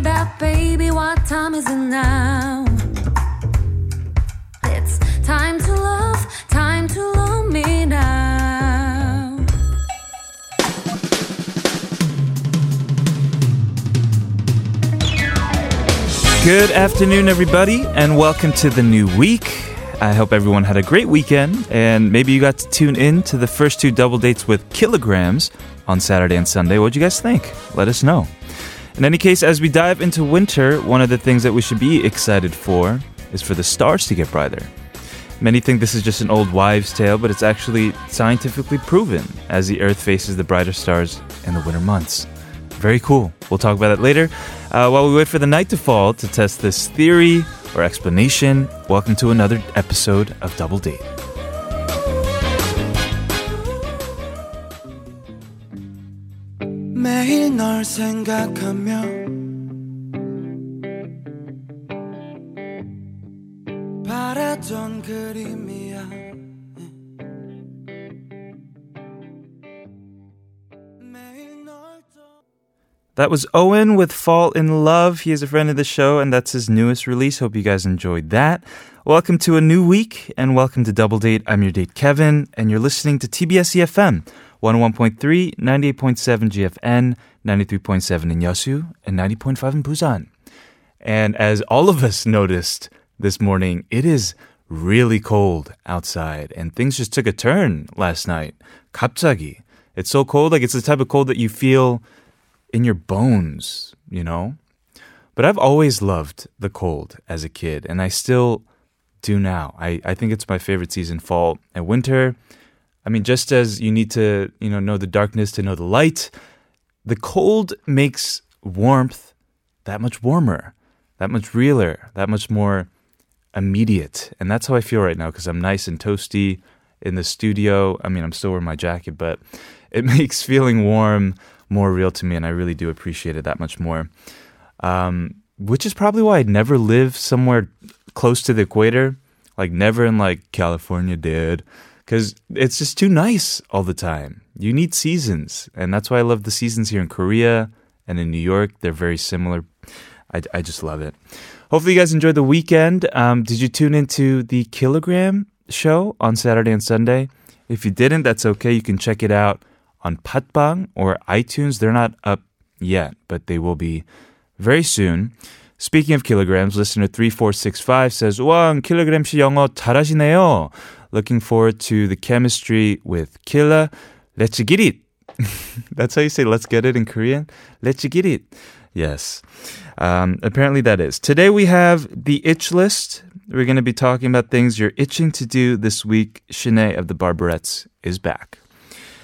say that, baby, what time is it now? It's time to love me now. Good afternoon, everybody, and welcome to the new week. I hope everyone had a great weekend, and maybe you got to tune in to the first two double dates with Kilograms on Saturday and Sunday. What'd you guys think? Let us know. In any case, as we dive into winter, one of the things that we should be excited for is for the stars to get brighter. Many think this is just an old wives' tale, but it's actually scientifically proven as the Earth faces the brighter stars in the winter months. Very cool. We'll talk about that later. While we wait for the night to fall to test this theory or explanation, welcome to another episode of Double Date. 매일 널 생각하며 바라던 그림이야. That was Owen with Fall in Love. He is a friend of the show, and that's his newest release. Hope you guys enjoyed that. Welcome to a new week, and welcome to Double Date. I'm your date, Kevin, and you're listening to TBS eFM, 101.3, 98.7 GFN, 93.7 in Yeosu, and 90.5 in Busan. And as all of us noticed this morning, it is really cold outside, and things just took a turn last night. 갑자기. It's so cold, like it's the type of cold that you feel in your bones, you know? But I've always loved the cold as a kid, and I still do now. I think it's my favorite season, fall and winter. I mean, just as you need to, you know the darkness to know the light, the cold makes warmth that much warmer, that much realer, that much more immediate. And that's how I feel right now, because I'm nice and toasty in the studio. I mean, I'm still wearing my jacket, but it makes feeling warm more real to me, and I really do appreciate it that much more. Which is probably why I'd never live somewhere close to the equator, like never in like California, dude, because it's just too nice all the time. You need seasons, and that's why I love the seasons here in Korea and in New York. They're very similar. I just love it. Hopefully you guys enjoyed the weekend. Did you tune into the Kilogram show on Saturday and Sunday? If you didn't, that's okay. You can check it out on Patbang or iTunes. They're not up yet, but they will be very soon. Speaking of Kilograms, listener 3465 says, "Wow, Kilogram 씨 영어 잘하시네요. Looking forward to the chemistry with Killa. Let's get it." That's how you say "let's get it" in Korean. Let's get it. Yes. Apparently that is. Today we have the itch list. We're going to be talking about things you're itching to do this week. Shinae of the Barberettes is back.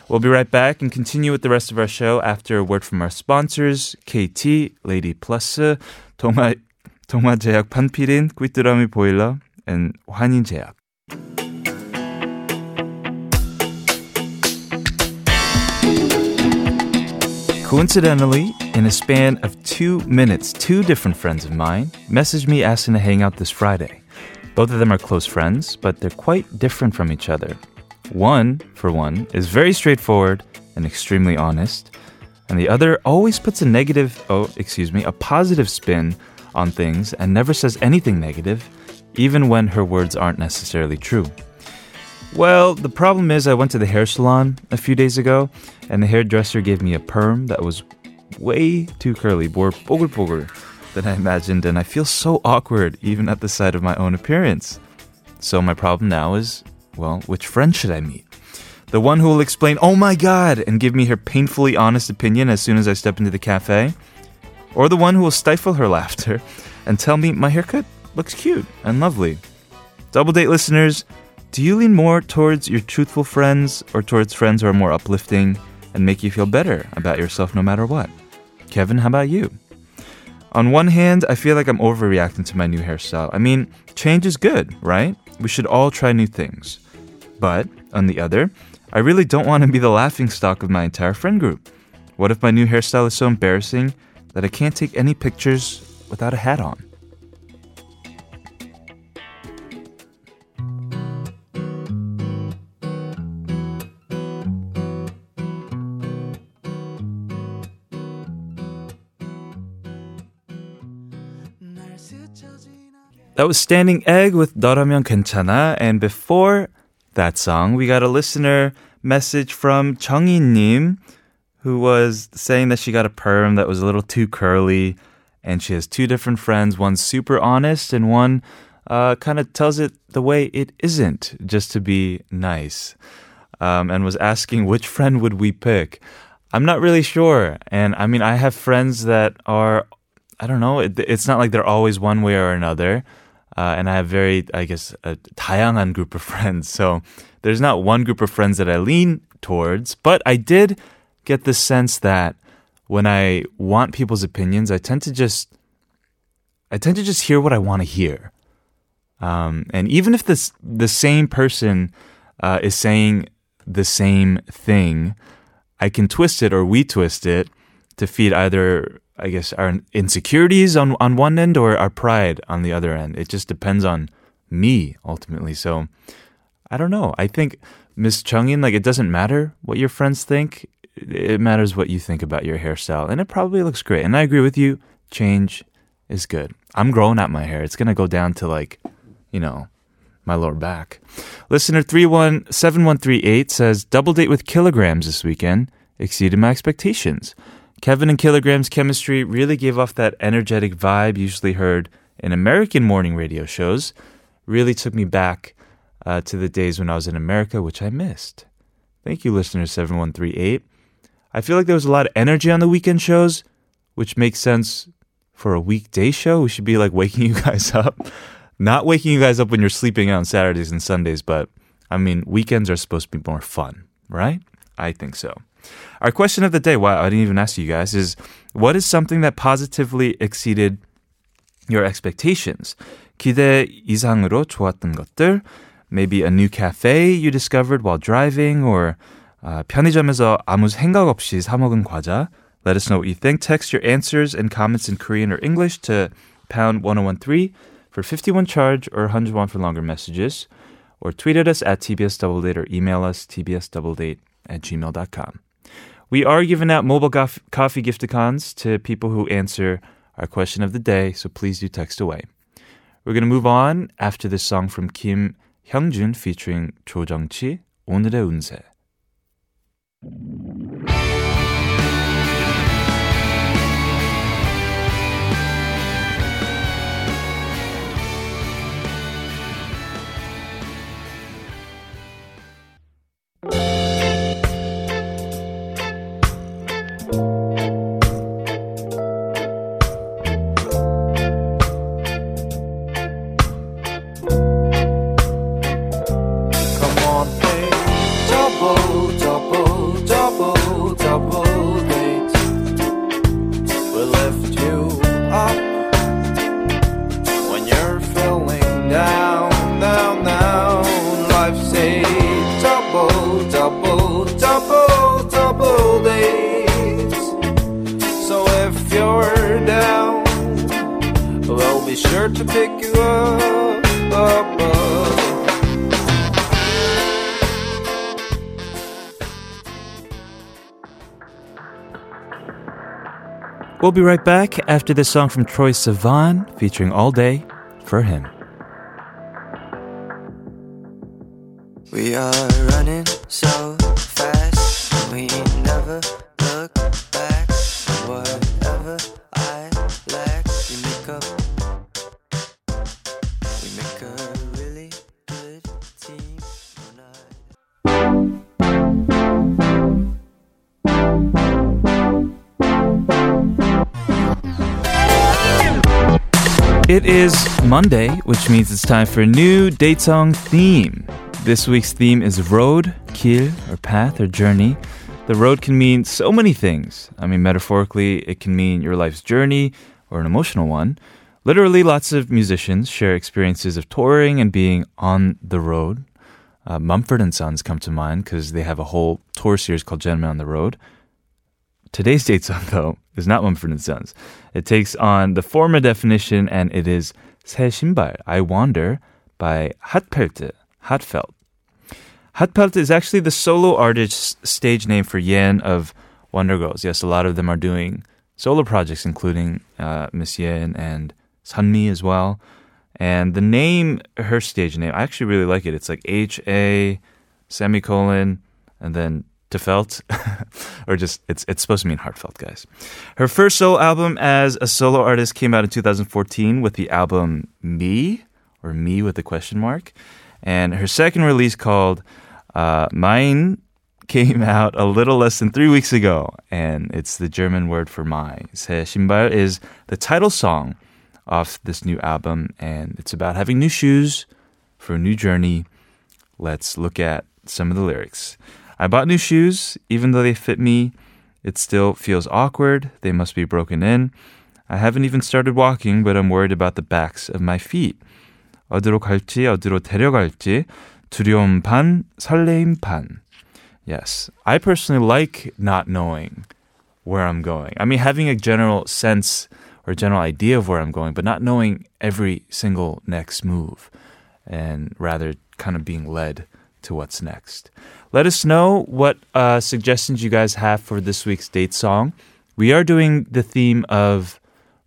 We'll be right back and continue with the rest of our show after a word from our sponsors, KT, Lady Plus, 동화제약 반피린, 꾸뚜러미 보일러, and 환인제약. Coincidentally, in a span of 2 minutes, two different friends of mine messaged me asking to hang out this Friday. Both of them are close friends, but they're quite different from each other. One, for one, is very straightforward and extremely honest, and the other always puts a positive spin on things and never says anything negative, even when her words aren't necessarily true. Well, the problem is I went to the hair salon a few days ago, and the hairdresser gave me a perm that was way too curly, more 뽀글뽀글 than I imagined, and I feel so awkward even at the sight of my own appearance. So my problem now is, well, which friend should I meet? The one who will explain, "Oh my God," and give me her painfully honest opinion as soon as I step into the cafe? Or the one who will stifle her laughter and tell me my haircut looks cute and lovely? Double Date listeners, do you lean more towards your truthful friends or towards friends who are more uplifting and make you feel better about yourself no matter what? Kevin, how about you? On one hand, I feel like I'm overreacting to my new hairstyle. I mean, change is good, right? We should all try new things. But, on the other, I really don't want to be the laughingstock of my entire friend group. What if my new hairstyle is so embarrassing that I can't take any pictures without a hat on? That was Standing Egg with 너라면 괜찮아. And before that song, we got a listener message from 정희님, who was saying that she got a perm that was a little too curly. And she has two different friends, one super honest and one kind of tells it the way it isn't, just to be nice. And was asking, which friend would we pick? I'm not really sure. And I mean, I have friends that are, I don't know, it's not like they're always one way or another. And I have very, I guess, a 다양한 group of friends. So there's not one group of friends that I lean towards. But I did get the sense that when I want people's opinions, I tend to just hear what I want to hear. And even if the same person is saying the same thing, I can twist it or we twist it to feed either, I guess, our insecurities on one end or our pride on the other end. It just depends on me ultimately. So I don't know. I think Miss Chungin, like, it doesn't matter what your friends think. It matters what you think about your hairstyle, and it probably looks great. And I agree with you. Change is good. I'm growing out my hair. It's going to go down to, like, you know, my lower back. Listener 317138 says, Double Date with Kilograms this weekend exceeded my expectations. Kevin and Kilograms' chemistry really gave off that energetic vibe usually heard in American morning radio shows. Really took me back to the days when I was in America, which I missed. Thank you, listener 7138. I feel like there was a lot of energy on the weekend shows, which makes sense for a weekday show. We should be, like, waking you guys up. Not waking you guys up when you're sleeping out on Saturdays and Sundays, but, I mean, weekends are supposed to be more fun, right? I think so. Our question of the day, wow, I didn't even ask you guys, is what is something that positively exceeded your expectations? 기대 이상으로 좋았던 것들, maybe a new cafe you discovered while driving, or 편의점에서 아무 생각 없이 사 먹은 과자. Let us know what you think. Text your answers and comments in Korean or English to #1013 for 51 charge or 101 for longer messages. Or tweet at us at TBS Double Date or email us tbsdoubledate@gmail.com. We are giving out mobile coffee gifticons to people who answer our question of the day, so please do text away. We're going to move on after this song from Kim Hyungjun featuring Jo Jung-chi, 오늘의 운세. To pick you up. We'll be right back after this song from Troye Sivan featuring All Day for Him. We are running so fast, we never look back. Whatever I lack, you make up. It is Monday, which means it's time for a new date song theme. This week's theme is road, 길, or path, or journey. The road can mean so many things. I mean, metaphorically, it can mean your life's journey or an emotional one. Literally, lots of musicians share experiences of touring and being on the road. Mumford and Sons come to mind because they have a whole tour series called Gentlemen on the Road. Today's date song, though, is not Mumford & Sons. It takes on the former definition, and it is Saeshinbal, I Wander, by Hatfelt. Hatfelt is actually the solo artist's stage name for Yen of Wonder Girls. Yes, a lot of them are doing solo projects, including Miss Yen and Sunmi as well. And the name, her stage name, I actually really like it. It's like H-A, semicolon, and then Hatfelt. Or just, it's supposed to mean heartfelt, guys. Her first solo album as a solo artist came out in 2014 with the album Me, or Me with a question mark. And her second release called Mein came out a little less than 3 weeks ago. And it's the German word for mine. Saeshinbal is the title song off this new album. And it's about having new shoes for a new journey. Let's look at some of the lyrics. I bought new shoes, even though they fit me. It still feels awkward. They must be broken in. I haven't even started walking, but I'm worried about the backs of my feet. 어디로 갈지, 어디로 데려갈지. 두려움 반, 설레임 반. Yes, I personally like not knowing where I'm going. I mean, having a general sense or general idea of where I'm going, but not knowing every single next move, and rather kind of being led to what's next. Let us know what suggestions you guys have for this week's date song. We are doing the theme of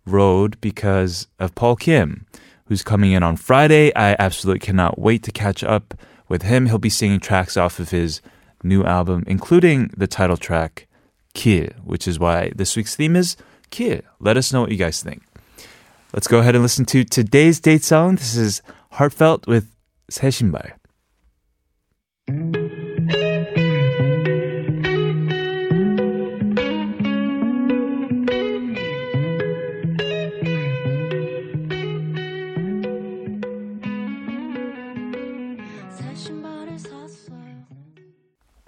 road because of Paul Kim, who's coming in on Friday. I absolutely cannot wait to catch up with him. He'll be singing tracks off of his new album, including the title track, Kill, which is why this week's theme is Kill. Let us know what you guys think. Let's go ahead and listen to today's date song. This is Heartfelt with Saeshinbal.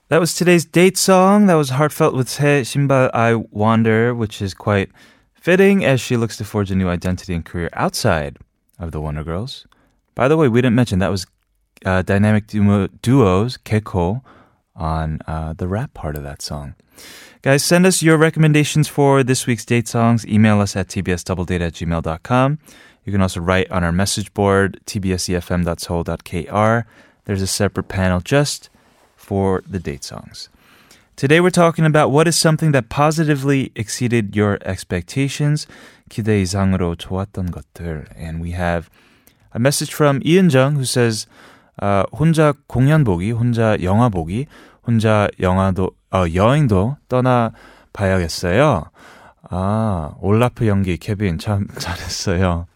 That was today's date song. That was Heartfelt with Saeshinbal, I Wander, which is quite fitting as she looks to forge a new identity and career outside of the Wonder Girls. By the way, we didn't mention that was dynamic duos, Keiko, on the rap part of that song. Guys, send us your recommendations for this week's date songs. Email us at tbsdoubledate@gmail.com. You can also write on our message board, tbsefm.soul.kr. There's a separate panel just for the date songs. Today we're talking about what is something that positively exceeded your expectations. 기대 이상으로 좋았던 것들. And we have a message from Ian Jung who says, 혼자 공연 보기, 혼자 영화 보기, 혼자 영화도, 여행도 떠나봐야겠어요. 아, 올라프 연기, 케빈 참 잘했어요.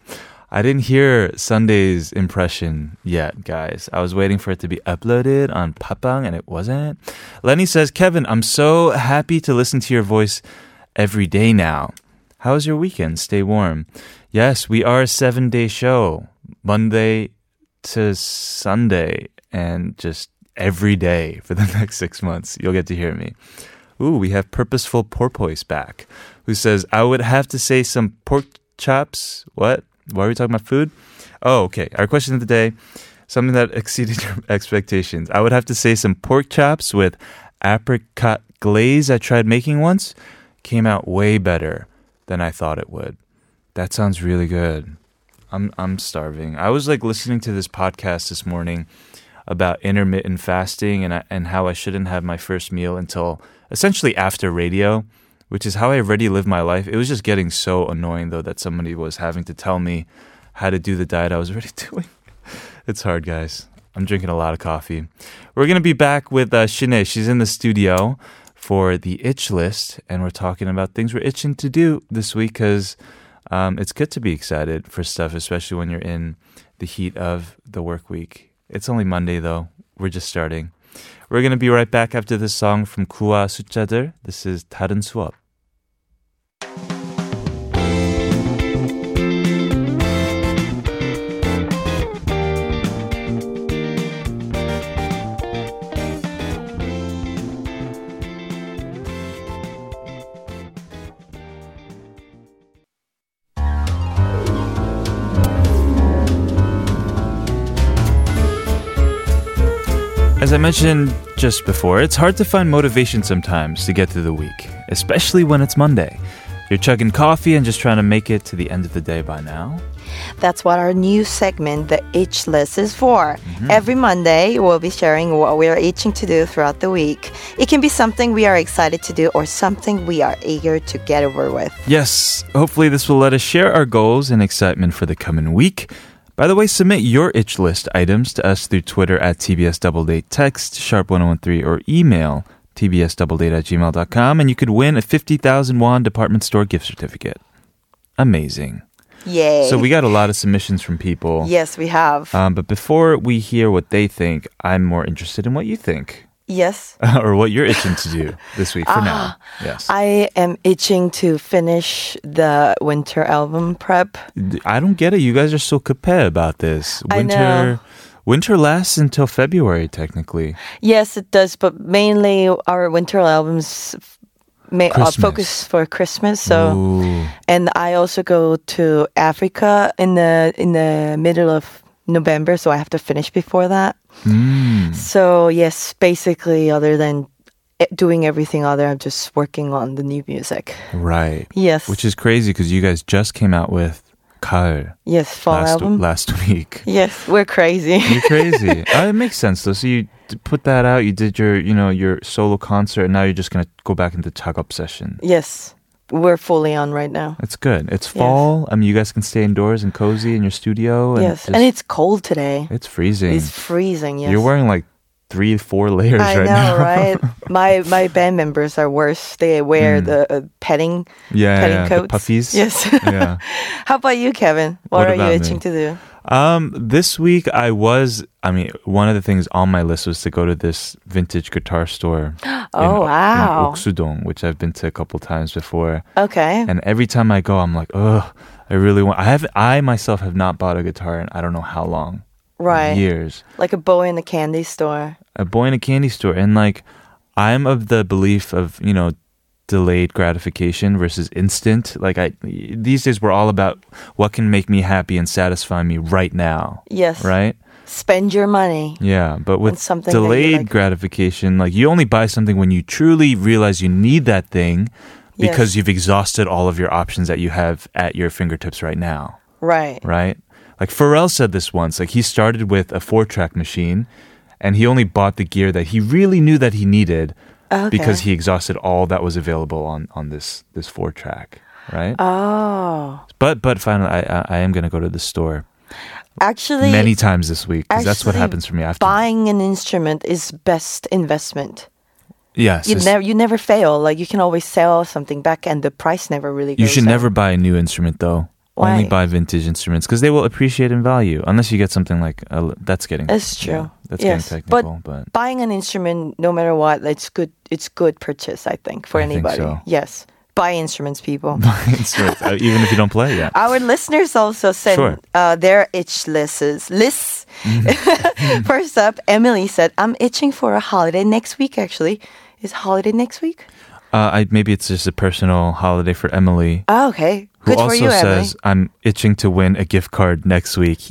I didn't hear Sunday's impression yet, guys. I was waiting for it to be uploaded on Patbang, and it wasn't. Lenny says, Kevin, I'm so happy to listen to your voice every day now. How was your weekend? Stay warm. Yes, we are a 7-day show, Monday to Sunday, and just every day for the next 6 months. You'll get to hear me. Ooh, we have Purposeful Porpoise back, who says, I would have to say some pork chops. What? Why are we talking about food? Oh, okay. Our question of the day, something that exceeded your expectations. I would have to say some pork chops with apricot glaze I tried making once. Came out way better than I thought it would. That sounds really good. I'm starving. I was like listening to this podcast this morning about intermittent fasting and how I shouldn't have my first meal until essentially after radio, which is how I already live my life. It was just getting so annoying, though, that somebody was having to tell me how to do the diet I was already doing. It's hard, guys. I'm drinking a lot of coffee. We're going to be back with Shinae. She's in the studio for the itch list, and we're talking about things we're itching to do this week because it's good to be excited for stuff, especially when you're in the heat of the work week. It's only Monday, though. We're just starting. We're going to be right back after this song from 구와 숫자들. This is 다른 수업. As I mentioned just before, it's hard to find motivation sometimes to get through the week, especially when it's Monday. You're chugging coffee and just trying to make it to the end of the day by now. That's what our new segment, The Itch List, is for. Mm-hmm. Every Monday, we'll be sharing what we are itching to do throughout the week. It can be something we are excited to do or something we are eager to get over with. Yes, hopefully this will let us share our goals and excitement for the coming week. By the way, submit your itch list items to us through Twitter at TBS Double Date, text #1013 or email tbsdoubledate@gmail.com, and you could win a 50,000 won department store gift certificate. Amazing. Yay. So we got a lot of submissions from people. Yes, we have. But before we hear what they think, I'm more interested in what you think. Yes. Or what you're itching to do this week for now. Yes. I am itching to finish the winter album prep. I don't get it. You guys are so capé about this. Winter lasts until February, technically. Yes, it does. But mainly our winter albums focus for Christmas. So, ooh. And I also go to Africa in the middle of November, so I have to finish before that. So yes, basically other than doing everything other, I'm just working on the new music. Right. Yes. Which is crazy because you guys just came out with 가을. Yes, fall album. Last week. Yes, we're crazy. You're crazy. It makes sense though. So you put that out, you did your solo concert, and now you're just going to go back into 작업 session. Yes. We're fully on right now. It's good. It's fall. Yes. I mean, you guys can stay indoors and cozy in your studio. And yes. And it's cold today. It's freezing. It's freezing, yes. You're wearing like 3-4 layers right now. Right? My band members are worse. They wear the padding coats. The puffies. Yes. Yeah. How about you, Kevin? What are you itching to do? This week one of the things on my list was to go to this vintage guitar store in Oksudong, which I've been to a couple times before. Okay. And every time I go, I'm like, I myself have not bought a guitar in I don't know how long. Right. Years. Like a boy in a candy store. And like, I'm of the belief of, delayed gratification versus instant. Like these days we're all about what can make me happy and satisfy me right now. Yes. Right? Spend your money. Yeah, but with something delayed gratification, like you only buy something when you truly realize you need that thing because you've exhausted all of your options that you have at your fingertips right now. Right. Right? Like Pharrell said this once, like he started with a 4-track machine and he only bought the gear that he really knew that he needed. Okay. Because he exhausted all that was available on this 4-track, right? Oh. But finally, I am going to go to the store. Actually, many times this week, because that's what happens for me. Buying an instrument is best investment. Yes. You never fail. Like, you can always sell something back and the price never really goes up. You should never buy a new instrument, though. Why? Only buy vintage instruments because they will appreciate in value unless you get something like that's getting technical. But buying an instrument, no matter what, it's good. It's good purchase, I think, for anybody. Think so. Yes, buy instruments, people. Buy instruments, even if you don't play yet. Our listeners also send their itch lists. Mm-hmm. First up, Emily said, "I'm itching for a holiday next week." Actually, is holiday next week? Maybe it's just a personal holiday for Emily. Oh, okay. Who good also for you, says, Emily. I'm itching to win a gift card next week.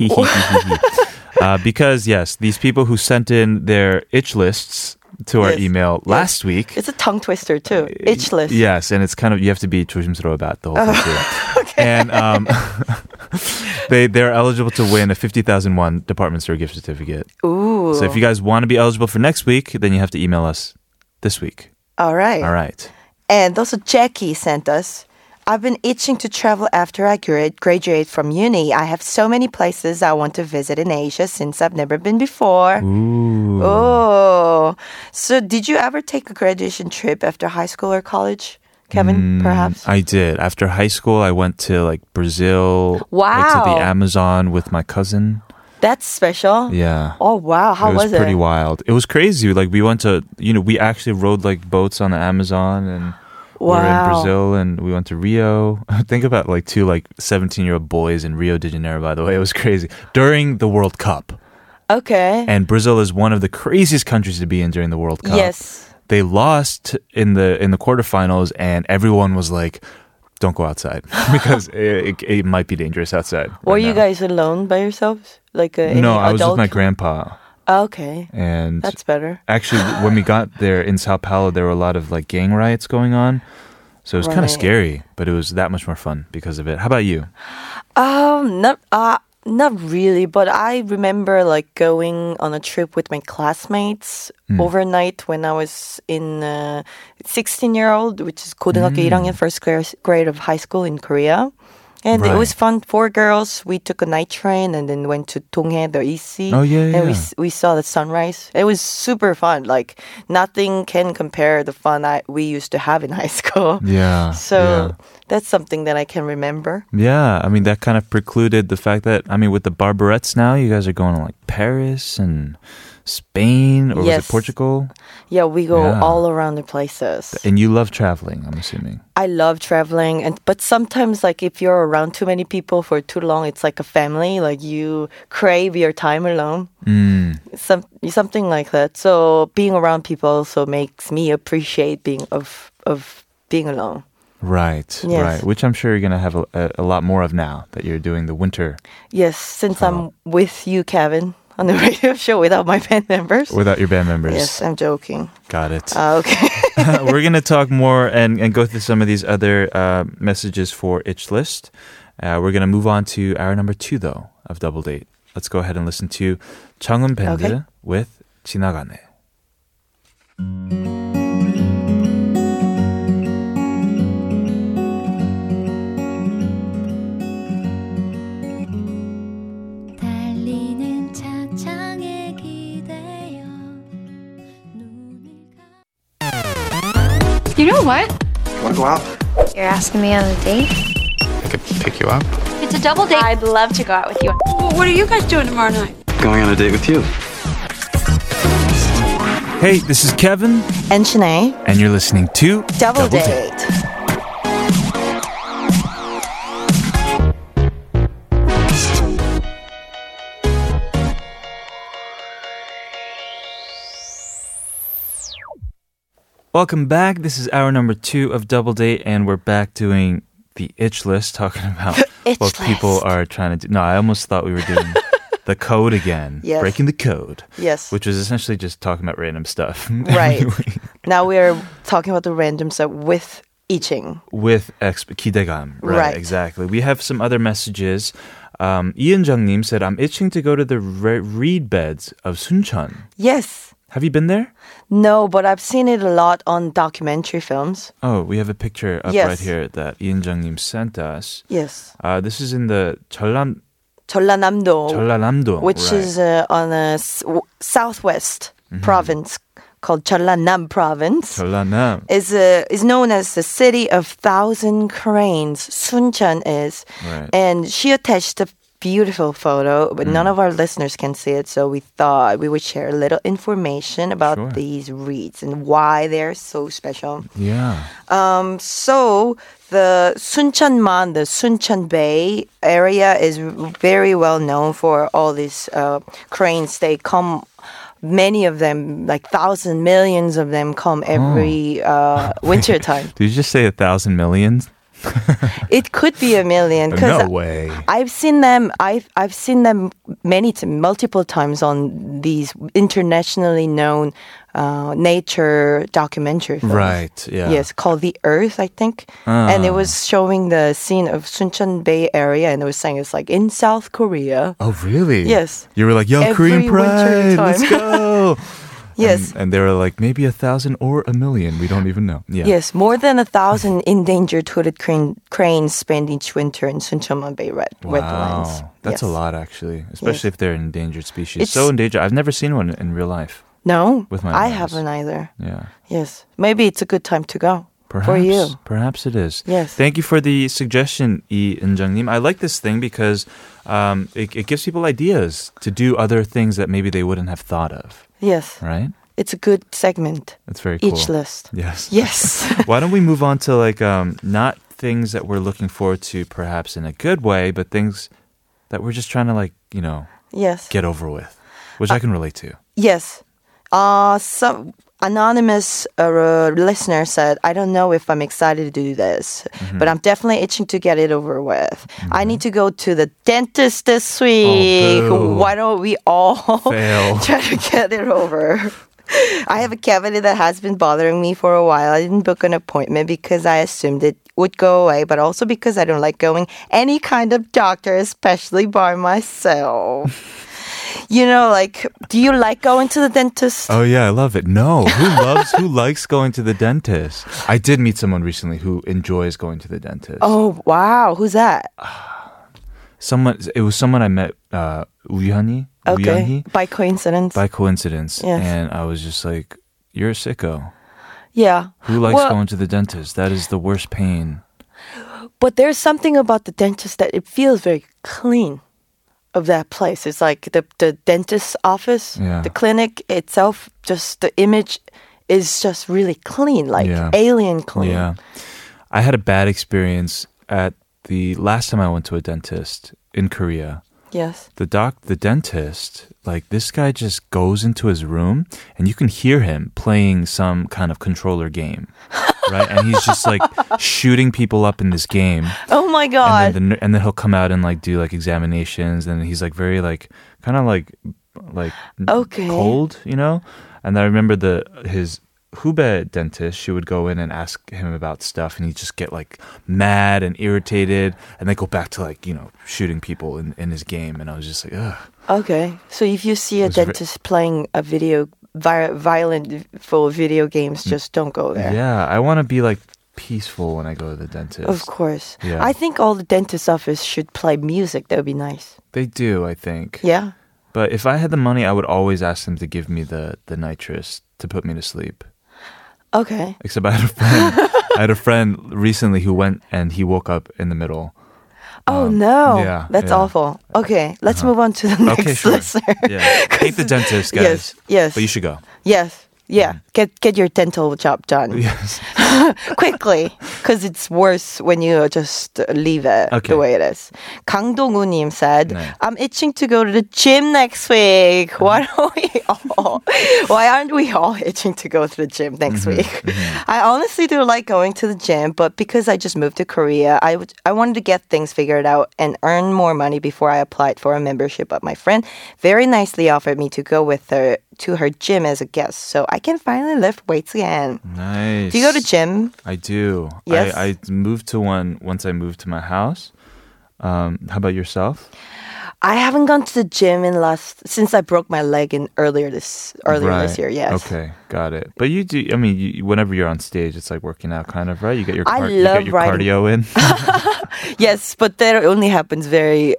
Because, yes, these people who sent in their itch lists to our email last week. It's a tongue twister, too. Itch list. Yes, and it's kind of, you have to be 조심스러워 about the whole thing. Okay. And they're eligible to win a 50,000 won department store gift certificate. Ooh. So if you guys want to be eligible for next week, then you have to email us this week. All right. And also Jackie sent us, I've been itching to travel after I graduate from uni. I have so many places I want to visit in Asia since I've never been before. Ooh. Oh. So did you ever take a graduation trip after high school or college, Kevin, perhaps? I did. After high school, I went to Brazil. Wow. Went to the Amazon with my cousin. That's special. Yeah. Oh, wow. How was it? It was pretty wild. It was crazy. Like, we went to, we actually rode boats on the Amazon and we were in Brazil and we went to Rio. Think about 2 17-year-old boys in Rio de Janeiro, by the way. It was crazy. During the World Cup. Okay. And Brazil is one of the craziest countries to be in during the World Cup. Yes. They lost in the quarterfinals and everyone was like, don't go outside because it might be dangerous outside. Were you guys alone by yourselves? No, I was with my grandpa. Okay. And that's better. Actually, when we got there in Sao Paulo, there were a lot of gang riots going on. So it was kind of scary, but it was that much more fun because of it. How about you? Not really, but I remember like going on a trip with my classmates overnight when I was in 16-year-old, which is 고등학교 1학년 first grade of high school in Korea. And right. It was fun. 4 girls. We took a night train and then went to Donghae, the East Sea. Oh, yeah, yeah. And we saw the sunrise. It was super fun. Like, nothing can compare the fun we used to have in high school. Yeah. So that's something that I can remember. Yeah. I mean, that kind of precluded the fact that, I mean, with the Barberettes now, you guys are going to, like, Paris and Spain or was it Portugal? Yeah, we go all around the places. And you love traveling, I'm assuming. I love traveling, but sometimes like if you're around too many people for too long, it's like a family. Like you crave your time alone. Something like that. So being around people also makes me appreciate being alone. Right, yes. Right. Which I'm sure you're going to have a lot more of now that you're doing the winter. Yes, since I'm with you, Kevin. On the radio show without my band members. Without your band members. Yes, I'm joking. Got it. Okay. We're going to talk more and go through some of these other messages for Itch List. We're going to move on to hour number 2, though, of Double Date. Let's go ahead and listen to Chang'un Band with 지나가네. You know what? You want to go out? You're asking me on a date? I could pick you up. It's a double date. I'd love to go out with you. What are you guys doing tomorrow night? Going on a date with you. Hey, this is Kevin. And Shinae. And you're listening to Double Date. Welcome back. This is hour number 2 of Double Date, and we're back doing the Itch List, talking about what people are trying to do. No, I almost thought we were doing the code again. Yes. Breaking the code. Yes. Which was essentially just talking about random stuff. Right. Anyway. Now we are talking about the random stuff with itching. With 기대감. Right. Exactly. We have some other messages. 이은정님 said, I'm itching to go to the reed beds of Suncheon. Yes. Have you been there? No, but I've seen it a lot on documentary films. Oh, we have a picture up right here that Ian Jung-nim sent us. Yes. This is in the 전라남도, which is on a southwest province called Jeollanam Province. Jeollanam is known as the city of 1,000 cranes. Suncheon is, and she attached the beautiful photo, but none of our listeners can see it, so we thought we would share a little information about these reeds and why they're so special. Yeah. So the Suncheonman, the Suncheon Bay area is very well known for all these cranes. They come, many of them, like 1,000 millions of them come every winter time. Did you just say 1,000 millions? It could be a million. No way. I've seen them multiple times on these internationally known nature documentary films. Right. Yeah. Yes, called The Earth, I think. And it was showing the scene of Suncheon Bay area, and it was saying it's like in South Korea. Oh, really? Yes. You were like, yo, Korean pride, let's go. Yes. And there are like maybe 1,000 or 1,000,000. We don't even know. Yeah. Yes, more than 1,000 endangered hooded cranes spend each winter in Suncheon Bay wetlands. Wow, that's a lot actually, especially if they're an endangered species. It's so endangered. I've never seen one in real life. No, with my eyes. I haven't either. Yeah. Yes, maybe it's a good time to go. For you. Perhaps it is. Yes. Thank you for the suggestion, Lee Eun-jung-nim. I like this thing because it gives people ideas to do other things that maybe they wouldn't have thought of. Yes. Right? It's a good segment. That's very cool. Itch List. Yes. Yes. Why don't we move on to like not things that we're looking forward to perhaps in a good way, but things that we're just trying to like, you know, get over with, which I can relate to. Yes. Some anonymous listener said, I don't know if I'm excited to do this, but I'm definitely itching to get it over with. I need to go to the dentist this week. Why don't we all try to get it over? I have a cavity that has been bothering me for a while. I didn't book an appointment because I assumed it would go away, but also because I don't like going any kind of doctor, especially by myself. You know, like, do you like going to the dentist? Oh, yeah, I love it. No, who likes going to the dentist? I did meet someone recently who enjoys going to the dentist. Oh, wow. Who's that? It was someone I met, 우연히. Okay, 우연히? By coincidence. Yes. And I was just like, you're a sicko. Yeah. Who likes going to the dentist? That is the worst pain. But there's something about the dentist that it feels very clean. Of that place, it's like the dentist's office, yeah. The clinic itself. Just the image is just really clean, like alien clean. Yeah, I had a bad experience at the last time I went to a dentist in Korea. Yes, the dentist, like this guy just goes into his room, and you can hear him playing some kind of controller game. Right, and he's just like shooting people up in this game. Oh my god! And then he'll come out and like do like examinations, and he's like very like kind of like okay. Cold, you know. And I remember his Hubei dentist. She would go in and ask him about stuff, and he'd just get like mad and irritated, and then go back to like, you know, shooting people in his game. And I was just like, ugh. Okay, so if you see a dentist playing a video. Violent for video games, just don't go there. Yeah, I want to be like peaceful when I go to the dentist. Of course. Yeah. I think all the dentist's office should play music. That would be nice. They do, I think. Yeah. But if I had the money, I would always ask them to give me the nitrous to put me to sleep. Okay. Except I had a friend recently who went and he woke up in the middle. Oh, no. Yeah, that's awful. Okay, let's move on to the next listener. Yeah. Hate the dentist, guys. Yes. But you should go. Yes. Yeah. Mm. Get your dental job done. Yes. Quickly. Because it's worse when you just leave it the way it is. Kang Dong-woo님 said, 네. I'm itching to go to the gym next week. Why aren't we all itching to go to the gym next week? Mm-hmm. I honestly do like going to the gym, but because I just moved to Korea, I wanted to get things figured out and earn more money before I applied for a membership. But my friend very nicely offered me to go with her to her gym as a guest, so I can finally lift weights again. Nice. Do you go to gym? I do. Yes. I moved to one once I moved to my house. How about yourself? I haven't gone to the gym since I broke my leg in earlier this year. Yes. Okay, got it. But you do. I mean, whenever you're on stage, it's like working out, kind of, right? You get your cardio in. Yes, but that only happens very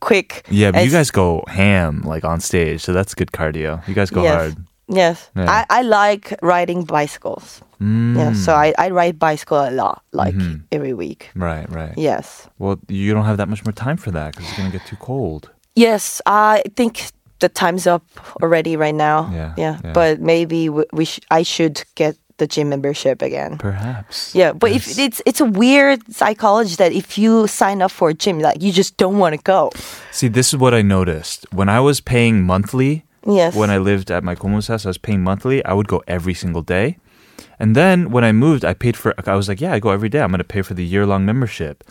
quick. Yeah, but you guys go ham like on stage, so that's good cardio. You guys go hard. Yes, yeah. I like riding bicycles. Yeah, so I ride bicycle a lot, like every week. Right. Yes. Well, you don't have that much more time for that because it's going to get too cold. Yes, I think the time's up already right now. Yeah. But maybe I should get the gym membership again. Perhaps. Yeah, but if it's a weird psychology that if you sign up for a gym, like you just don't want to go. See, this is what I noticed when I was paying monthly. Yes. When I lived at my 고모's house, I was paying monthly. I would go every single day. And then when I moved, I was like, yeah, I go every day. I'm going to pay for the year-long membership.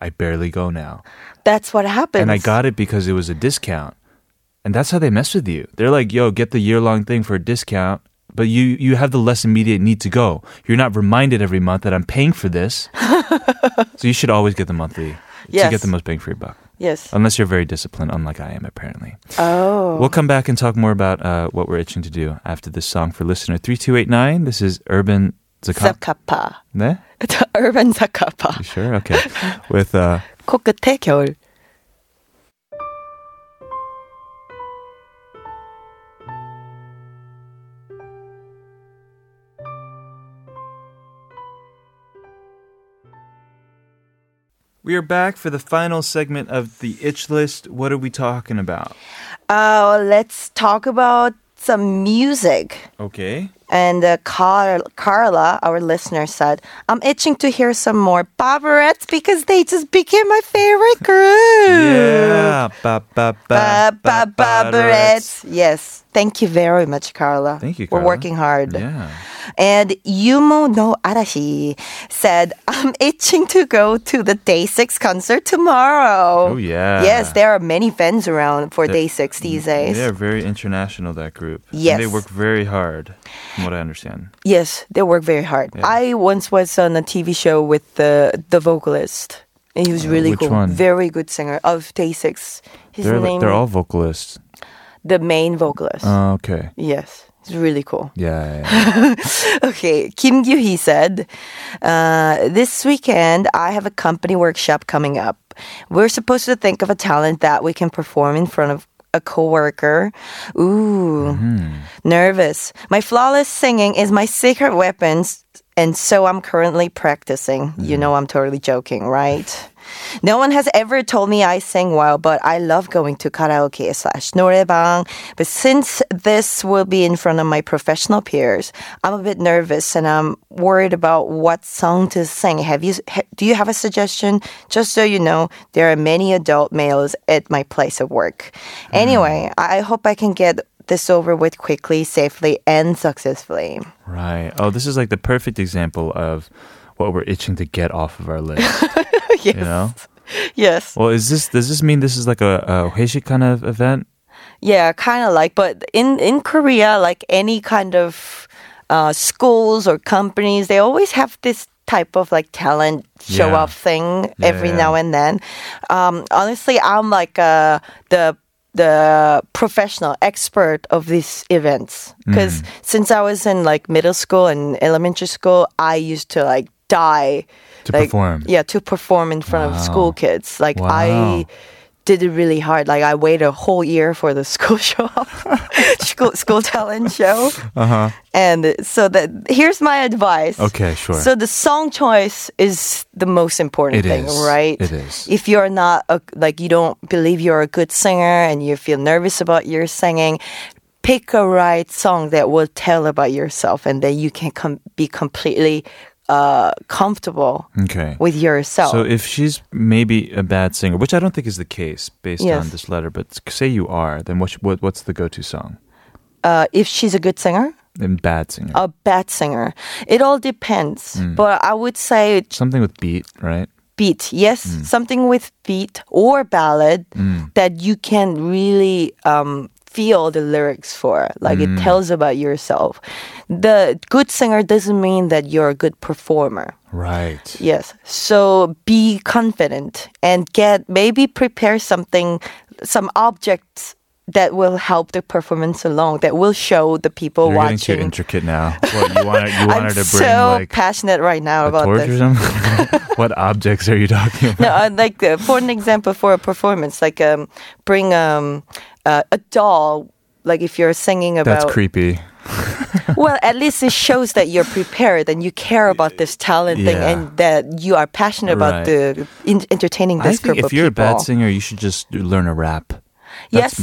I barely go now. That's what happens. And I got it because it was a discount. And that's how they mess with you. They're like, yo, get the year-long thing for a discount. But you have the less immediate need to go. You're not reminded every month that I'm paying for this. So you should always get the monthly to get the most bang for your buck. Yes. Unless you're very disciplined, unlike I am, apparently. Oh. We'll come back and talk more about what we're itching to do after this song for listener 3289. This is Urban Zakapa. 네? It's Urban Zakapa. You sure? Okay. With... 코끝의 겨울. We are back for the final segment of the Itch List. What are we talking about? Let's talk about some music. Okay. And Carla, our listener, said, I'm itching to hear some more Barberettes because they just became my favorite group. Yeah. Barberettes. Yes. Thank you very much, Carla. Thank you, Carla. We're working hard. Yeah. And Yumo no Arashi said, I'm itching to go to the Day6 concert tomorrow. Oh, yeah. Yes, there are many fans around for Day6 these days. They are very international, that group. Yes. And they work very hard. from what I understand. Yes, they work very hard. Yeah. I once was on a TV show with the vocalist. And he was really cool. One? Very good singer of Day6. They're all vocalists. The main vocalist. Oh, okay. Yes. It's really cool. Yeah. Okay. Kim Gyu-hee said, this weekend I have a company workshop coming up. We're supposed to think of a talent that we can perform in front of a coworker. Ooh. Mm-hmm. Nervous. My flawless singing is my secret weapons. And so I'm currently practicing. You know I'm totally joking, right? No one has ever told me I sing well, but I love going to karaoke/norebang. But since this will be in front of my professional peers, I'm a bit nervous and I'm worried about what song to sing. Do you have a suggestion? Just so you know, there are many adult males at my place of work. Anyway, I hope I can get this over with quickly, safely, and successfully. Right. Oh, this is like the perfect example of what we're itching to get off of our list. Yes. You know? Yes. Well, does this mean this is like a 회식 kind of event? Yeah, kind of like, but in Korea, like any kind of schools or companies, they always have this type of like talent show-off thing every now and then. Honestly, I'm like the professional expert of these events because since I was in like middle school and elementary school, I used to like die to perform. Yeah, to perform in front of school kids. Like I did it really hard. Like I waited a whole year for the school show, school talent show. Uh-huh. And so here's my advice. Okay, sure. So the song choice is the most important thing, right? It is. If you're not, you don't believe you're a good singer and you feel nervous about your singing, pick a right song that will tell about yourself and then you can be completely comfortable with yourself. So if she's maybe a bad singer, which I don't think is the case based on this letter, but say you are, then what's the go-to song? If she's a good singer? And bad singer. A bad singer. It all depends. But I would say something with beat, right? Beat, yes. Something with beat or ballad that you can really feel the lyrics for. Like it tells about yourself. The good singer doesn't mean that you're a good performer. Right. Yes. So be confident and prepare some objects that will help the performance along, that will show the people You're watching. You're getting too intricate now. What, you wanted to bring, I'm so passionate right now about this. What objects are you talking about? No, like for an example, for a performance, like bring a doll, like if you're singing about... That's creepy. Well, at least it shows that you're prepared and you care about this talent thing and that you are passionate about entertaining this group of people. I think if you're a bad singer, you should just learn a rap. That's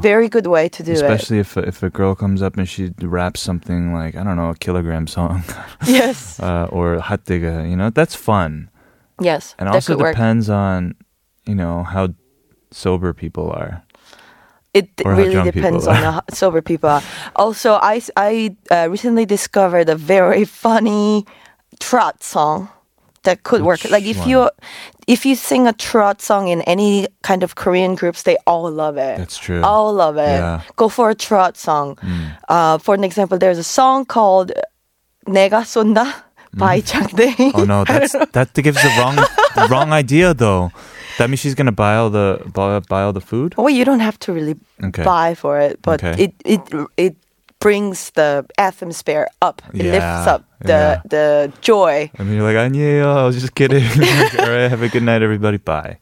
very good way to do it. Especially if a girl comes up and she raps something like, I don't know, a Kilograms song. Yes. Or Hatdega, you know, that's fun. Yes. And also depends on, you know, how sober people are. It really depends on how sober people are. Also, I recently discovered a very funny trot song that could work. Like if you sing a trot song in any kind of Korean groups, they all love it. That's true. All love it. Yeah. Go for a trot song. For an example, there's a song called "내가 쏜다" by Changdae. Oh no, that gives the wrong idea though. That means she's gonna buy all the food. Well, you don't have to really buy for it, but it brings the atmosphere up. It lifts up the joy. I mean, you're like, 아니에요, I was just kidding. All right, have a good night, everybody. Bye.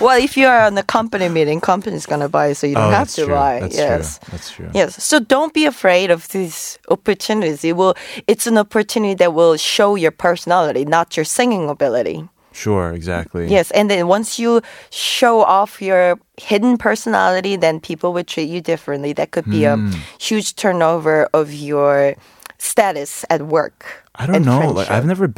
Well, if you are on a company meeting, company's gonna buy, so you don't have to buy. That's true. Yes. So don't be afraid of these opportunities. It's an opportunity that will show your personality, not your singing ability. Sure, exactly. Yes, and then once you show off your hidden personality, then people would treat you differently. That could be a huge turnover of your status at work. I don't know. Like, I've never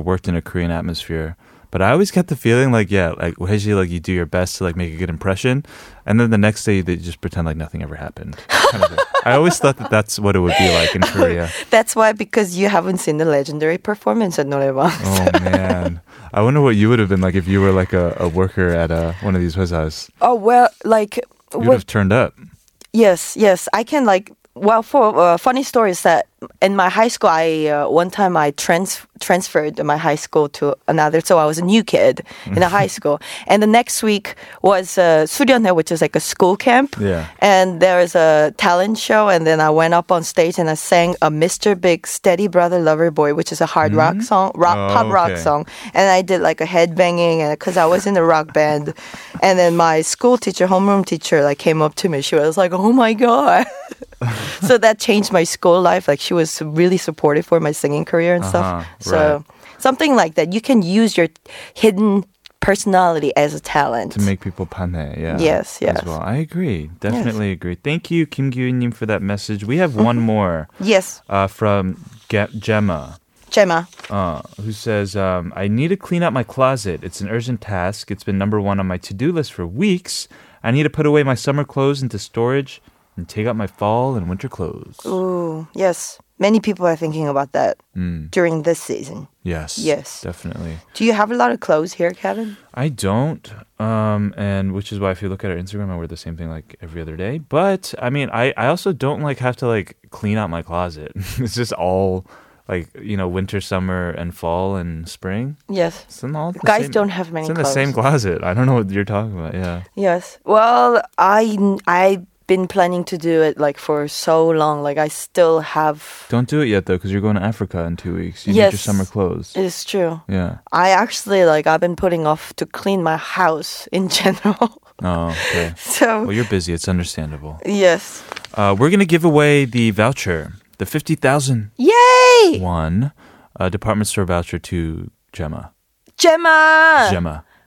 worked in a Korean atmosphere, but I always get the feeling like you do your best to like make a good impression, and then the next day they just pretend like nothing ever happened. Kind of. I always thought that's what it would be like in Korea. That's why, because you haven't seen the legendary performance at Norebang. Oh, man. I wonder what you would have been like if you were like a worker at one of these 회사s. Oh, well, like... You would have turned up. Yes. I can like. Well, for funny story is that in my high school, I transferred my high school to another, so I was a new kid in a high school. And the next week was 수련회, which is like a school camp. Yeah. And there is a talent show, and then I went up on stage and I sang a Mr. Big Steady Brother Lover Boy, which is a hard rock song, pop rock song. And I did like a headbanging, and because I was in a rock band. And then my school teacher, homeroom teacher, like came up to me. She was like, "Oh my god." So that changed my school life. Like she was really supportive for my singing career and stuff. So something like that. You can use your hidden personality as a talent to make people 반해. Yeah. Yes. As well. I agree. Definitely agree. Thank you, Kim Gyuin님, for that message. We have one more. Yes. From Gemma. Who says, I need to clean up my closet. It's an urgent task. It's been number one on my to-do list for weeks. I need to put away my summer clothes into storage and take out my fall and winter clothes. Ooh, yes. Many people are thinking about that during this season. Yes, definitely. Do you have a lot of clothes here, Kevin? I don't, and which is why if you look at our Instagram, I wear the same thing like every other day. But, I mean, I also don't like have to like clean out my closet. It's just all like, you know, winter, summer, and fall, and spring. Yes. Guys don't have many clothes. It's in the same closet. I don't know what you're talking about, yeah. Yes. Well, I been planning to do it like for so long. Like I still have. Don't do it yet though, because you're going to Africa in 2 weeks. You need your summer clothes. It's true. Yeah. I actually I've been putting off to clean my house in general. Oh, okay. So. Well, you're busy. It's understandable. Yes. We're going to give away the voucher, the 50,000. Yay! One department store voucher to Gemma.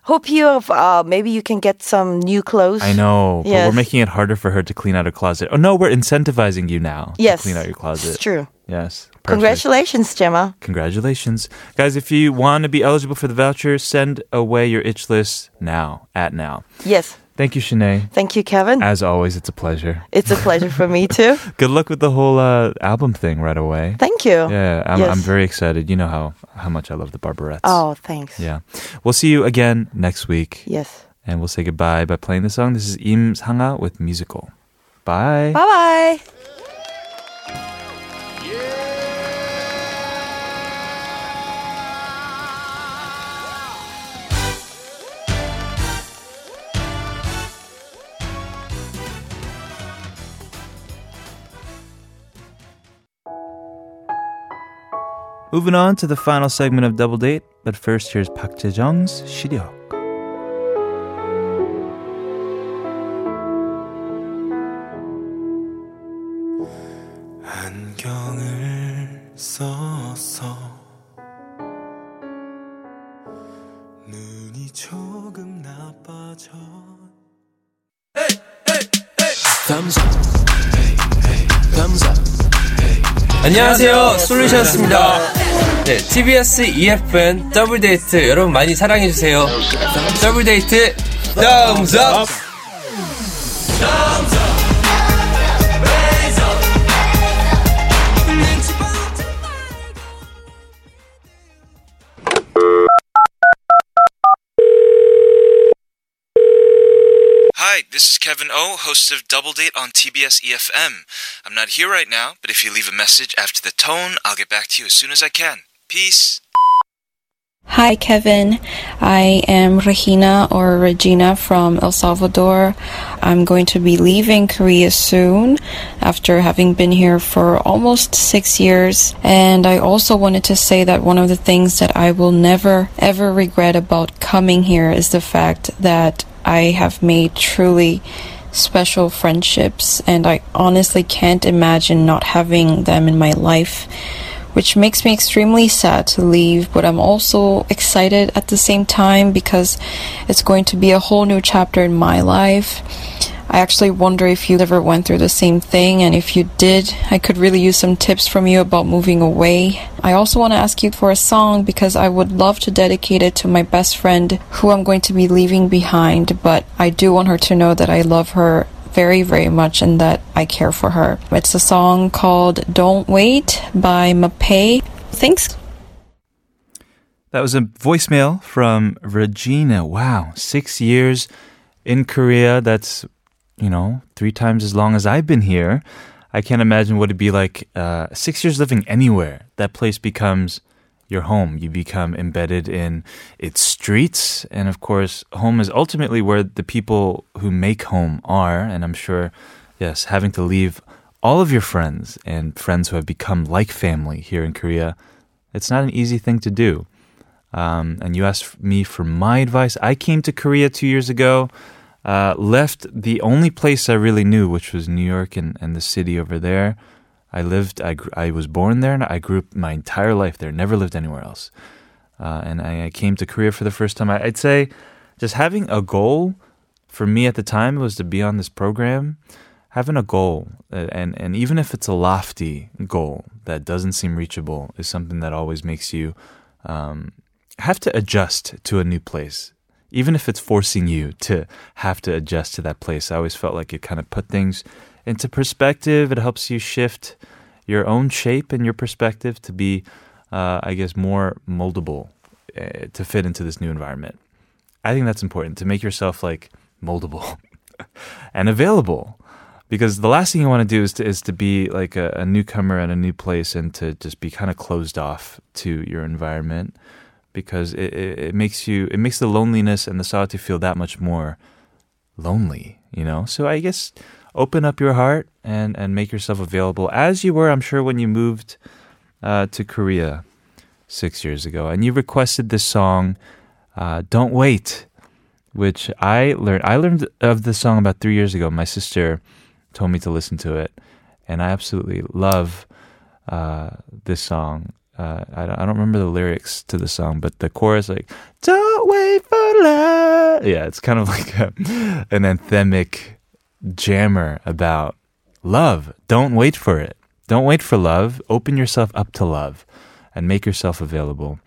Hope you have, maybe you can get some new clothes. I know, but we're making it harder for her to clean out her closet. Oh, no, we're incentivizing you now to clean out your closet. It's true. Yes. Perfect. Congratulations, Gemma. Congratulations. Guys, if you want to be eligible for the voucher, send away your itch list now, Yes. Thank you, Shinae. Thank you, Kevin. As always, it's a pleasure. It's a pleasure for me, too. Good luck with the whole album thing right away. Thank you. Yeah, I'm very excited. You know how much I love the Barberettes. Oh, thanks. Yeah. We'll see you again next week. Yes. And we'll say goodbye by playing the song. This is Im Sangha with Musical. Bye. Bye-bye. Moving on to the final segment of Double Date, but first here's Park Jae-jung's 시력. 안경을 써서 눈이 조금 나빠져. Hey, hey, hey. Thumbs up. Hey, hey. Thumbs up. 안녕하세요, 솔루션스입니다. 네, TBS eFM 더블데이트 여러분 많이 사랑해주세요. 더블데이트 Thumbs Up. Hi, this is Kevin O, host of Double Date on TBS eFM. I'm not here right now, but if you leave a message after the tone, I'll get back to you as soon as I can. Peace. Hi, Kevin. I am Regina from El Salvador. I'm going to be leaving Korea soon after having been here for almost 6 years. And I also wanted to say that one of the things that I will never, ever regret about coming here is the fact that I have made truly special friendships, and I honestly can't imagine not having them in my life, which makes me extremely sad to leave, but I'm also excited at the same time because it's going to be a whole new chapter in my life. I actually wonder if you ever went through the same thing, and if you did, I could really use some tips from you about moving away. I also want to ask you for a song because I would love to dedicate it to my best friend who I'm going to be leaving behind, but I do want her to know that I love her very, very much and that I care for her. It's a song called Don't Wait by Mapei. Thanks. That was a voicemail from Regina. Wow, 6 years in Korea. That's you know, 3 times as long as I've been here. I can't imagine what it'd be like 6 years living anywhere. That place becomes your home. You become embedded in its streets. And of course, home is ultimately where the people who make home are. And I'm sure, yes, having to leave all of your friends and friends who have become like family here in Korea, it's not an easy thing to do. And you asked me for my advice. I came to Korea 2 years ago. Left the only place I really knew, which was New York and the city over there. I was born there, and I grew up my entire life there, never lived anywhere else. And I came to Korea for the first time. I'd say just having a goal for me at the time was to be on this program. Having a goal, and even if it's a lofty goal that doesn't seem reachable, is something that always makes you have to adjust to a new place. Even if it's forcing you to have to adjust to that place, I always felt like it kind of put things into perspective. It helps you shift your own shape and your perspective to be, I guess, more moldable to fit into this new environment. I think that's important, to make yourself like moldable and available. Because the last thing you want to do is to be like a newcomer at a new place and to just be kind of closed off to your environment. Because it makes the loneliness and the solitude feel that much more lonely, you know? So I guess open up your heart and make yourself available, as you were, I'm sure, when you moved to Korea 6 years ago. And you requested this song, Don't Wait, which I learned. I learned of this song about 3 years ago. My sister told me to listen to it, and I absolutely love this song. I don't remember the lyrics to the song, but the chorus, like, don't wait for love. Yeah, it's kind of like an anthemic jammer about love. Don't wait for it. Don't wait for love. Open yourself up to love and make yourself available.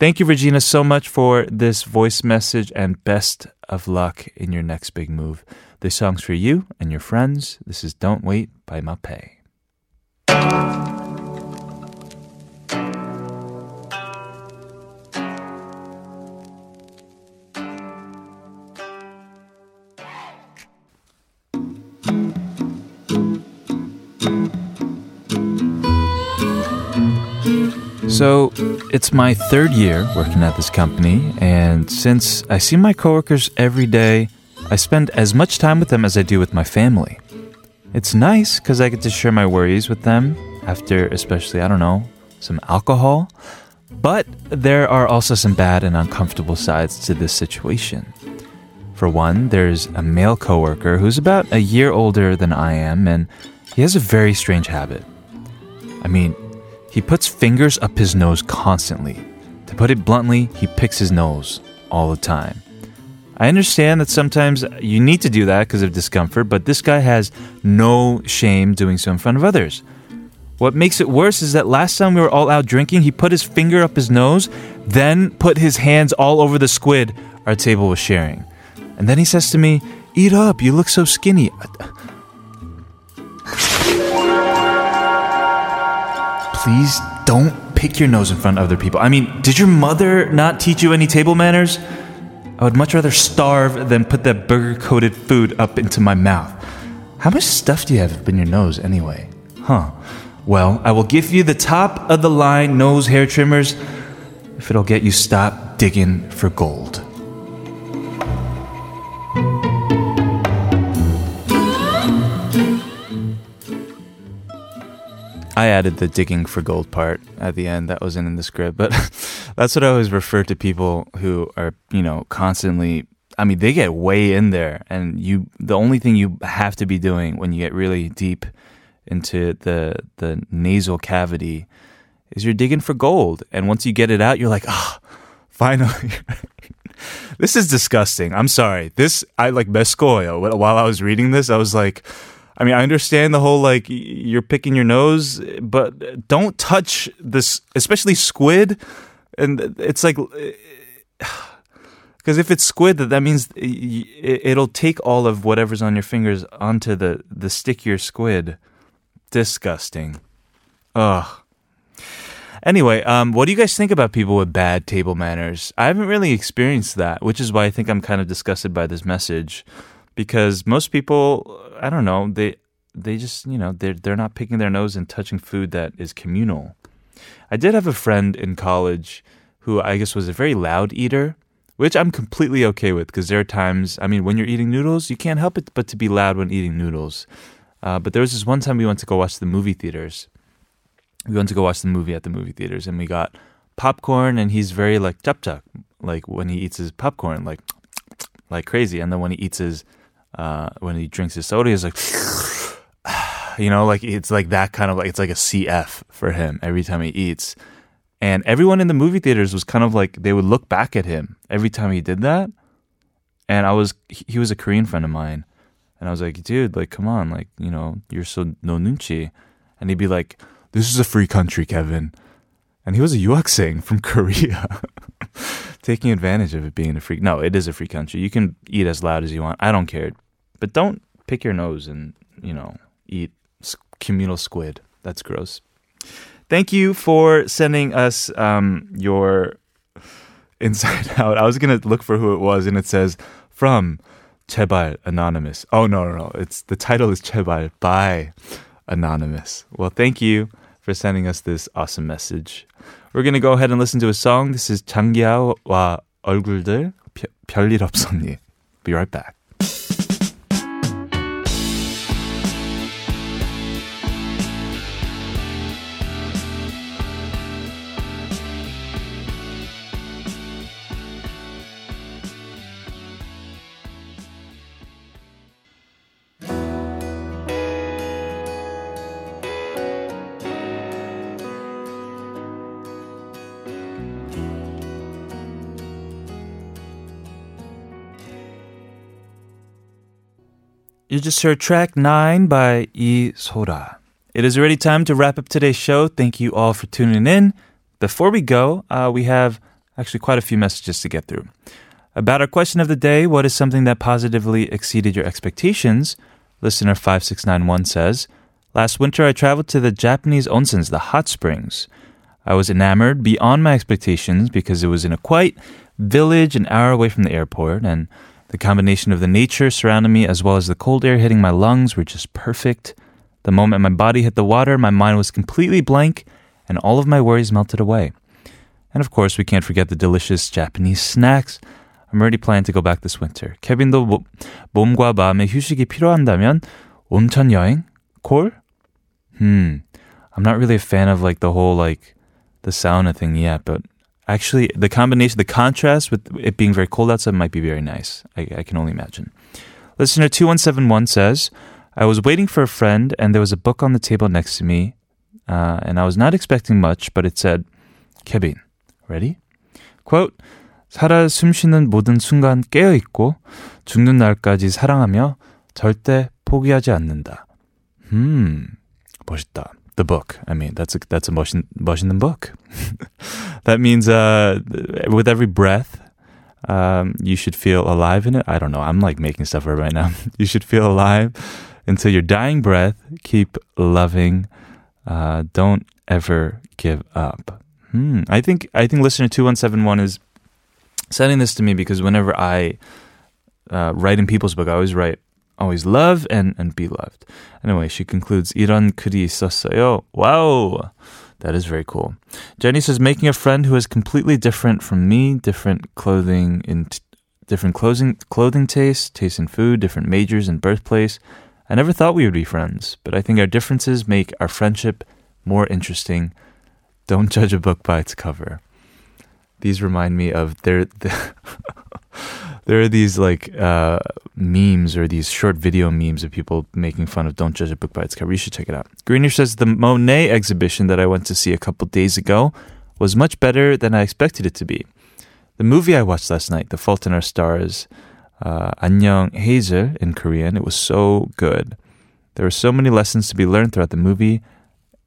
Thank you, Regina, so much for this voice message, and best of luck in your next big move. This song's for you and your friends. This is Don't Wait by Mapei. So it's my third year working at this company, and since I see my coworkers every day, I spend as much time with them as I do with my family. It's nice because I get to share my worries with them after, especially, I don't know, some alcohol. But there are also some bad and uncomfortable sides to this situation. For one, there's a male coworker who's about a year older than I am, and he has a very strange habit. I mean, he puts fingers up his nose constantly. To put it bluntly, he picks his nose all the time. I understand that sometimes you need to do that because of discomfort, but this guy has no shame doing so in front of others. What makes it worse is that last time we were all out drinking, he put his finger up his nose, then put his hands all over the squid our table was sharing. And then he says to me, "Eat up, you look so skinny." Please don't pick your nose in front of other people. I mean, did your mother not teach you any table manners? I would much rather starve than put that burger-coated food up into my mouth. How much stuff do you have up in your nose anyway? Huh. Well, I will give you the top of the line nose hair trimmers if it'll get you stop digging for gold. I added the digging for gold part at the end. That wasn't in the script, but that's what I always refer to people who are, you know, constantly, I mean, they get way in there, and the only thing you have to be doing when you get really deep into the nasal cavity is you're digging for gold. And once you get it out, you're like, ah, oh, finally. This is disgusting. I'm sorry. While I was reading this, I was like, I mean, I understand the whole, like, you're picking your nose, but don't touch this, especially squid. And it's like, because if it's squid, that means it'll take all of whatever's on your fingers onto the stickier squid. Disgusting. Ugh. Anyway, what do you guys think about people with bad table manners? I haven't really experienced that, which is why I think I'm kind of disgusted by this message. because most people, I don't know, they just, you know, they're not picking their nose and touching food that is communal. I did have a friend in college who I guess was a very loud eater, which I'm completely okay with because there are times, I mean, when you're eating noodles, you can't help it but to be loud when eating noodles. But there was this one time we went to go watch the movie theaters. We went to go watch the movie at the movie theaters, and we got popcorn, and he's very like japjak, like when he eats his popcorn, like crazy. And then when he eats his, when he drinks his soda, he's like, you know, like it's like that kind of like, it's like a CF for him every time he eats. And everyone in the movie theaters was kind of like, they would look back at him every time he did that. And he was a Korean friend of mine. And I was like, dude, like, come on, like, you know, you're so no nunchi. And he'd be like, this is a free country, Kevin. And he was a yuakseng from Korea, taking advantage of it being a free... No, it is a free country. You can eat as loud as you want. I don't care. But don't pick your nose and, you know, eat communal squid. That's gross. Thank you for sending us your Inside Out. I was going to look for who it was, and it says, from 제발 Anonymous. Oh, no. It's, the title is 제발 by Anonymous. Well, thank you for sending us this awesome message. We're going to go ahead and listen to a song. This is 장기하와 얼굴들, 별일 없었니. Be right back. You just heard track 9 by I Sora. It is already time to wrap up today's show. Thank you all for tuning in. Before we go, we have actually quite a few messages to get through. About our question of the day, what is something that positively exceeded your expectations? Listener 5691 says, last winter I traveled to the Japanese onsens, the hot springs. I was enamored beyond my expectations because it was in a quiet village an hour away from the airport, and the combination of the nature surrounding me as well as the cold air hitting my lungs were just perfect. The moment my body hit the water, my mind was completely blank and all of my worries melted away. And of course, we can't forget the delicious Japanese snacks. I'm already planning to go back this winter. 케빈도 몸과 마음의 휴식이 필요한다면 온천 여행? 콜? I'm not really a fan of like the whole like the sauna thing yet, but actually, the combination, the contrast with it being very cold outside might be very nice. I can only imagine. Listener 2171 says, I was waiting for a friend and there was a book on the table next to me and I was not expecting much, but it said, Kevin, ready? Quote, 살아 숨쉬는 모든 순간 깨어있고 죽는 날까지 사랑하며 절대 포기하지 않는다. 멋있다. The book. I mean, that's a 멋있는 book. That means with every breath, you should feel alive in it. I don't know. I'm like making stuff up right now. You should feel alive until your dying breath. Keep loving. Don't ever give up. I think listener 2171 is sending this to me because whenever I write in people's book, I always write, always love and be loved. Anyway, she concludes, 이런 글이 있었어요. Wow! That is very cool. Jenny says, making a friend who is completely different from me, different clothing taste in food, different majors and birthplace. I never thought we would be friends, but I think our differences make our friendship more interesting. Don't judge a book by its cover. These remind me of there are these like memes or these short video memes of people making fun of Don't Judge a Book by its cover. You should check it out. Greener says the Monet exhibition that I went to see a couple days ago was much better than I expected it to be. The movie I watched last night, The Fault in Our Stars, 안녕 Hazel in Korean, it was so good. There were so many lessons to be learned throughout the movie.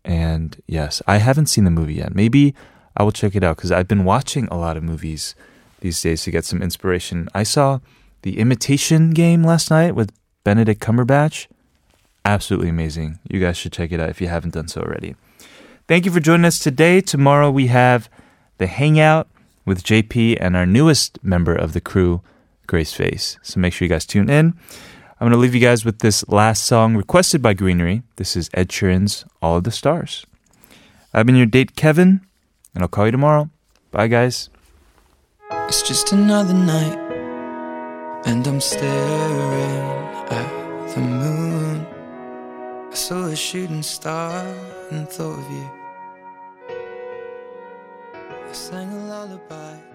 And yes, I haven't seen the movie yet. Maybe I will check it out because I've been watching a lot of movies these days to get some inspiration. I saw The Imitation Game last night with Benedict Cumberbatch. Absolutely amazing. You guys should check it out if you haven't done so already. Thank you for joining us today. Tomorrow we have The Hangout with JP and our newest member of the crew, Grace Face. So make sure you guys tune in. I'm going to leave you guys with this last song requested by Greenery. This is Ed Sheeran's All of the Stars. I've been your date, Kevin, and I'll call you tomorrow. Bye, guys. It's just another night, and I'm staring at the moon. I saw a shooting star and thought of you. I sang a lullaby.